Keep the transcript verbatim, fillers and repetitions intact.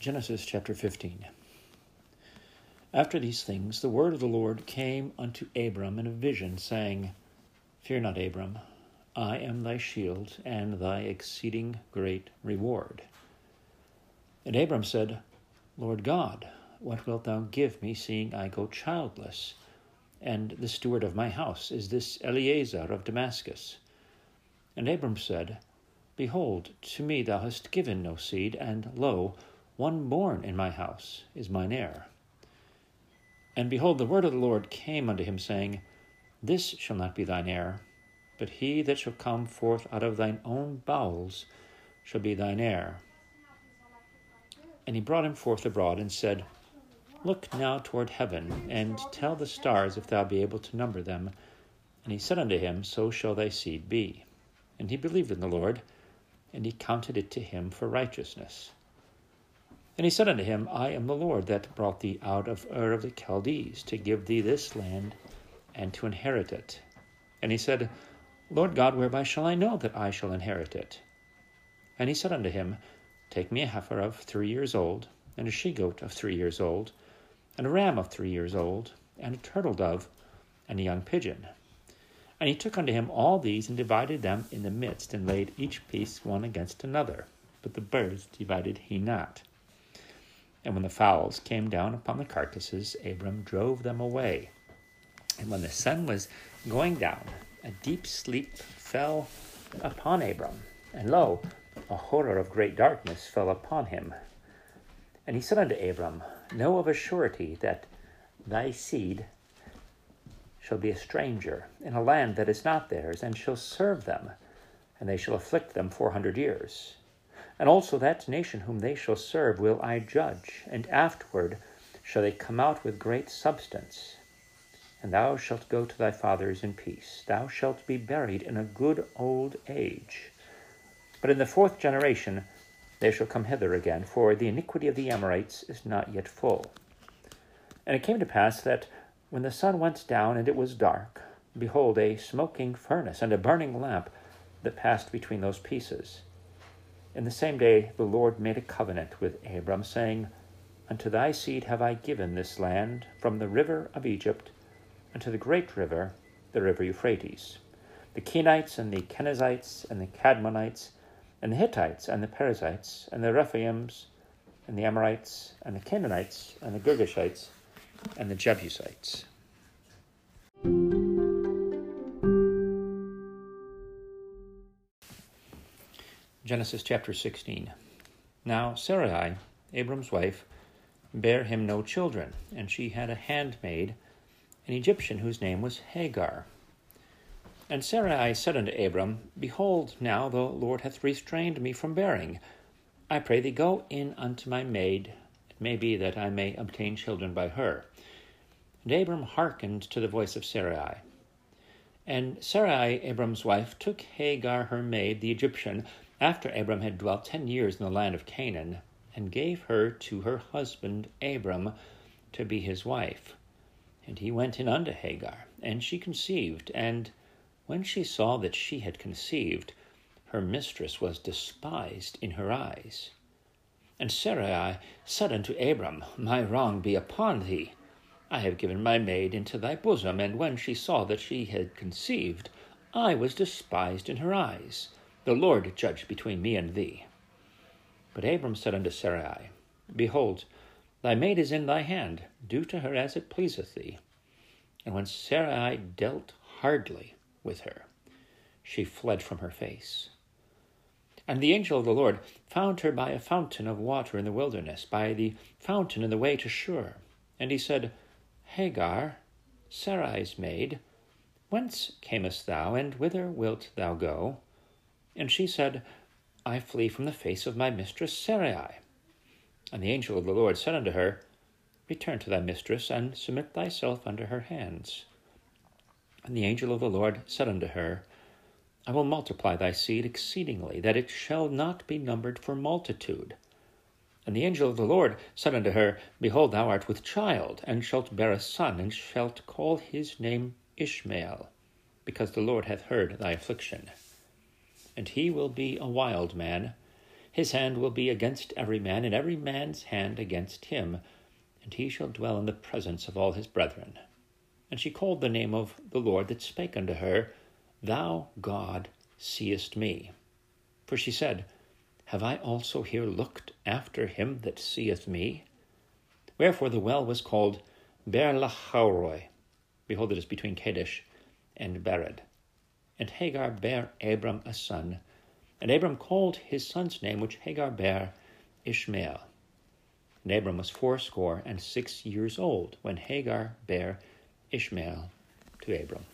Genesis chapter fifteen. After these things, the word of the Lord came unto Abram in a vision, saying, Fear not, Abram, I am thy shield and thy exceeding great reward. And Abram said, Lord God, what wilt thou give me, seeing I go childless? And the steward of my house is this Eliezer of Damascus. And Abram said, Behold, to me thou hast given no seed, and, lo, one born in my house is mine heir. And behold, the word of the Lord came unto him, saying, This shall not be thine heir, but he that shall come forth out of thine own bowels shall be thine heir. And he brought him forth abroad, and said, Look now toward heaven, and tell the stars if thou be able to number them. And he said unto him, So shall thy seed be. And he believed in the Lord, and he counted it to him for righteousness. And he said unto him, I am the Lord that brought thee out of Ur of the Chaldees, to give thee this land, and to inherit it. And he said, Lord God, whereby shall I know that I shall inherit it? And he said unto him, Take me a heifer of three years old, and a she-goat of three years old, and a ram of three years old, and a turtle-dove, and a young pigeon. And he took unto him all these, and divided them in the midst, and laid each piece one against another. But the birds divided he not. And when the fowls came down upon the carcasses, Abram drove them away. And when the sun was going down, a deep sleep fell upon Abram. And, lo, a horror of great darkness fell upon him. And he said unto Abram, Know of a surety that thy seed shall be a stranger in a land that is not theirs, and shall serve them, and they shall afflict them four hundred years. And also that nation whom they shall serve will I judge, and afterward shall they come out with great substance. And thou shalt go to thy fathers in peace. Thou shalt be buried in a good old age. But in the fourth generation they shall come hither again, for the iniquity of the Amorites is not yet full. And it came to pass that when the sun went down and it was dark, behold, a smoking furnace and a burning lamp that passed between those pieces. In the same day the Lord made a covenant with Abram, saying, Unto thy seed have I given this land, from the river of Egypt unto the great river, the river Euphrates, the Kenites and the Kenizzites and the Kadmonites and the Hittites and the Perizzites and the Rephaims and the Amorites and the Canaanites and the Girgashites and the Jebusites. Genesis chapter sixteen. Now Sarai, Abram's wife, bare him no children, and she had a handmaid, an Egyptian, whose name was Hagar. And Sarai said unto Abram, Behold, now the Lord hath restrained me from bearing. I pray thee, go in unto my maid, it may be that I may obtain children by her. And Abram hearkened to the voice of Sarai. And Sarai, Abram's wife, took Hagar her maid, the Egyptian, after Abram had dwelt ten years in the land of Canaan, and gave her to her husband Abram to be his wife. And he went in unto Hagar, and she conceived, and when she saw that she had conceived, her mistress was despised in her eyes. And Sarai said unto Abram, My wrong be upon thee. I have given my maid into thy bosom, and when she saw that she had conceived, I was despised in her eyes. The Lord judge between me and thee. But Abram said unto Sarai, Behold, thy maid is in thy hand. Do to her as it pleaseth thee. And when Sarai dealt hardly with her, she fled from her face. And the angel of the Lord found her by a fountain of water in the wilderness, by the fountain in the way to Shur. And he said, Hagar, Sarai's maid, whence camest thou, and whither wilt thou go? And she said, I flee from the face of my mistress Sarai. And the angel of the Lord said unto her, Return to thy mistress, and submit thyself under her hands. And the angel of the Lord said unto her, I will multiply thy seed exceedingly, that it shall not be numbered for multitude. And the angel of the Lord said unto her, Behold, thou art with child, and shalt bear a son, and shalt call his name Ishmael, because the Lord hath heard thy affliction. And he will be a wild man, His hand will be against every man, and every man's hand against him, and he shall dwell in the presence of all his brethren. And she called the name of the Lord that spake unto her, Thou, God, seest me. For she said, Have I also here looked after him that seeth me? Wherefore the well was called Berlachauroi. Behold, it is between Kadesh and Bered. And Hagar bare Abram a son, and Abram called his son's name, which Hagar bare, Ishmael. And Abram was fourscore and six years old when Hagar bare Ishmael to Abram.